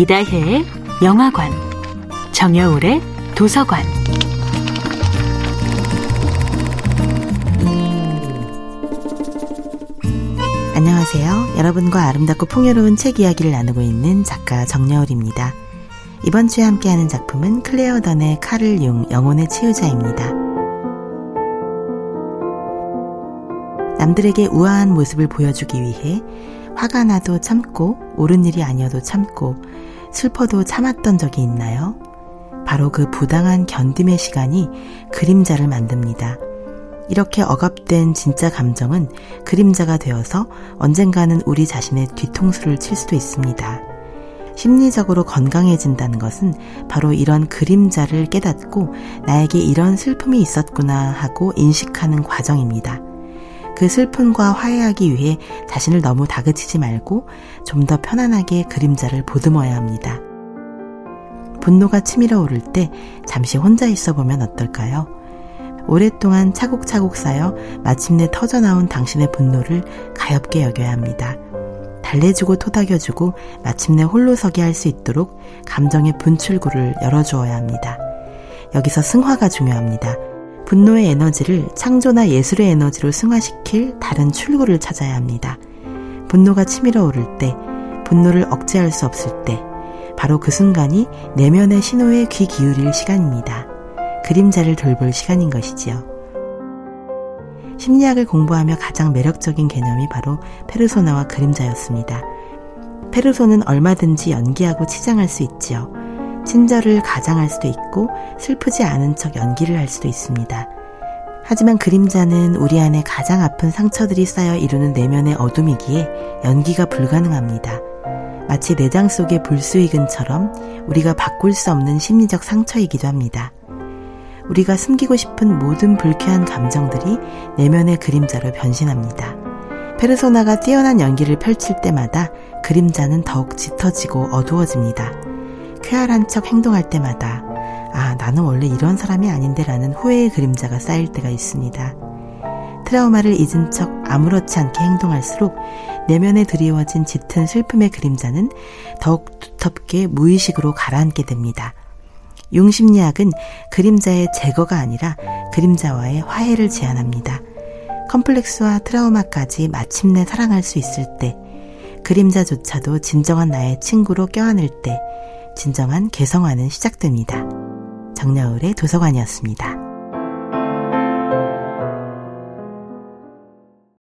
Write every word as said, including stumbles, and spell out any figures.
이다혜의 영화관, 정여울의 도서관. 안녕하세요. 여러분과 아름답고 풍요로운 책 이야기를 나누고 있는 작가 정여울입니다. 이번 주에 함께하는 작품은 클레어 던의 카를 융 영혼의 치유자입니다. 남들에게 우아한 모습을 보여주기 위해 화가 나도 참고, 옳은 일이 아니어도 참고, 슬퍼도 참았던 적이 있나요? 바로 그 부당한 견딤의 시간이 그림자를 만듭니다. 이렇게 억압된 진짜 감정은 그림자가 되어서 언젠가는 우리 자신의 뒤통수를 칠 수도 있습니다. 심리적으로 건강해진다는 것은 바로 이런 그림자를 깨닫고 나에게 이런 슬픔이 있었구나 하고 인식하는 과정입니다. 그 슬픔과 화해하기 위해 자신을 너무 다그치지 말고 좀 더 편안하게 그림자를 보듬어야 합니다. 분노가 치밀어 오를 때 잠시 혼자 있어 보면 어떨까요? 오랫동안 차곡차곡 쌓여 마침내 터져나온 당신의 분노를 가볍게 여겨야 합니다. 달래주고 토닥여주고 마침내 홀로 서게 할 수 있도록 감정의 분출구를 열어주어야 합니다. 여기서 승화가 중요합니다. 분노의 에너지를 창조나 예술의 에너지로 승화시킬 다른 출구를 찾아야 합니다. 분노가 치밀어 오를 때, 분노를 억제할 수 없을 때, 바로 그 순간이 내면의 신호에 귀 기울일 시간입니다. 그림자를 돌볼 시간인 것이지요. 심리학을 공부하며 가장 매력적인 개념이 바로 페르소나와 그림자였습니다. 페르소는 얼마든지 연기하고 치장할 수 있지요. 친절을 가장할 수도 있고 슬프지 않은 척 연기를 할 수도 있습니다. 하지만 그림자는 우리 안에 가장 아픈 상처들이 쌓여 이루는 내면의 어둠이기에 연기가 불가능합니다. 마치 내장 속의 불수의근처럼 우리가 바꿀 수 없는 심리적 상처이기도 합니다. 우리가 숨기고 싶은 모든 불쾌한 감정들이 내면의 그림자로 변신합니다. 페르소나가 뛰어난 연기를 펼칠 때마다 그림자는 더욱 짙어지고 어두워집니다. 쾌활한 척 행동할 때마다 아, 나는 원래 이런 사람이 아닌데 라는 후회의 그림자가 쌓일 때가 있습니다. 트라우마를 잊은 척 아무렇지 않게 행동할수록 내면에 드리워진 짙은 슬픔의 그림자는 더욱 두텁게 무의식으로 가라앉게 됩니다. 융심리학은 그림자의 제거가 아니라 그림자와의 화해를 제안합니다. 컴플렉스와 트라우마까지 마침내 사랑할 수 있을 때, 그림자조차도 진정한 나의 친구로 껴안을 때, 진정한 개성화는 시작됩니다. 정여울의 도서관이었습니다.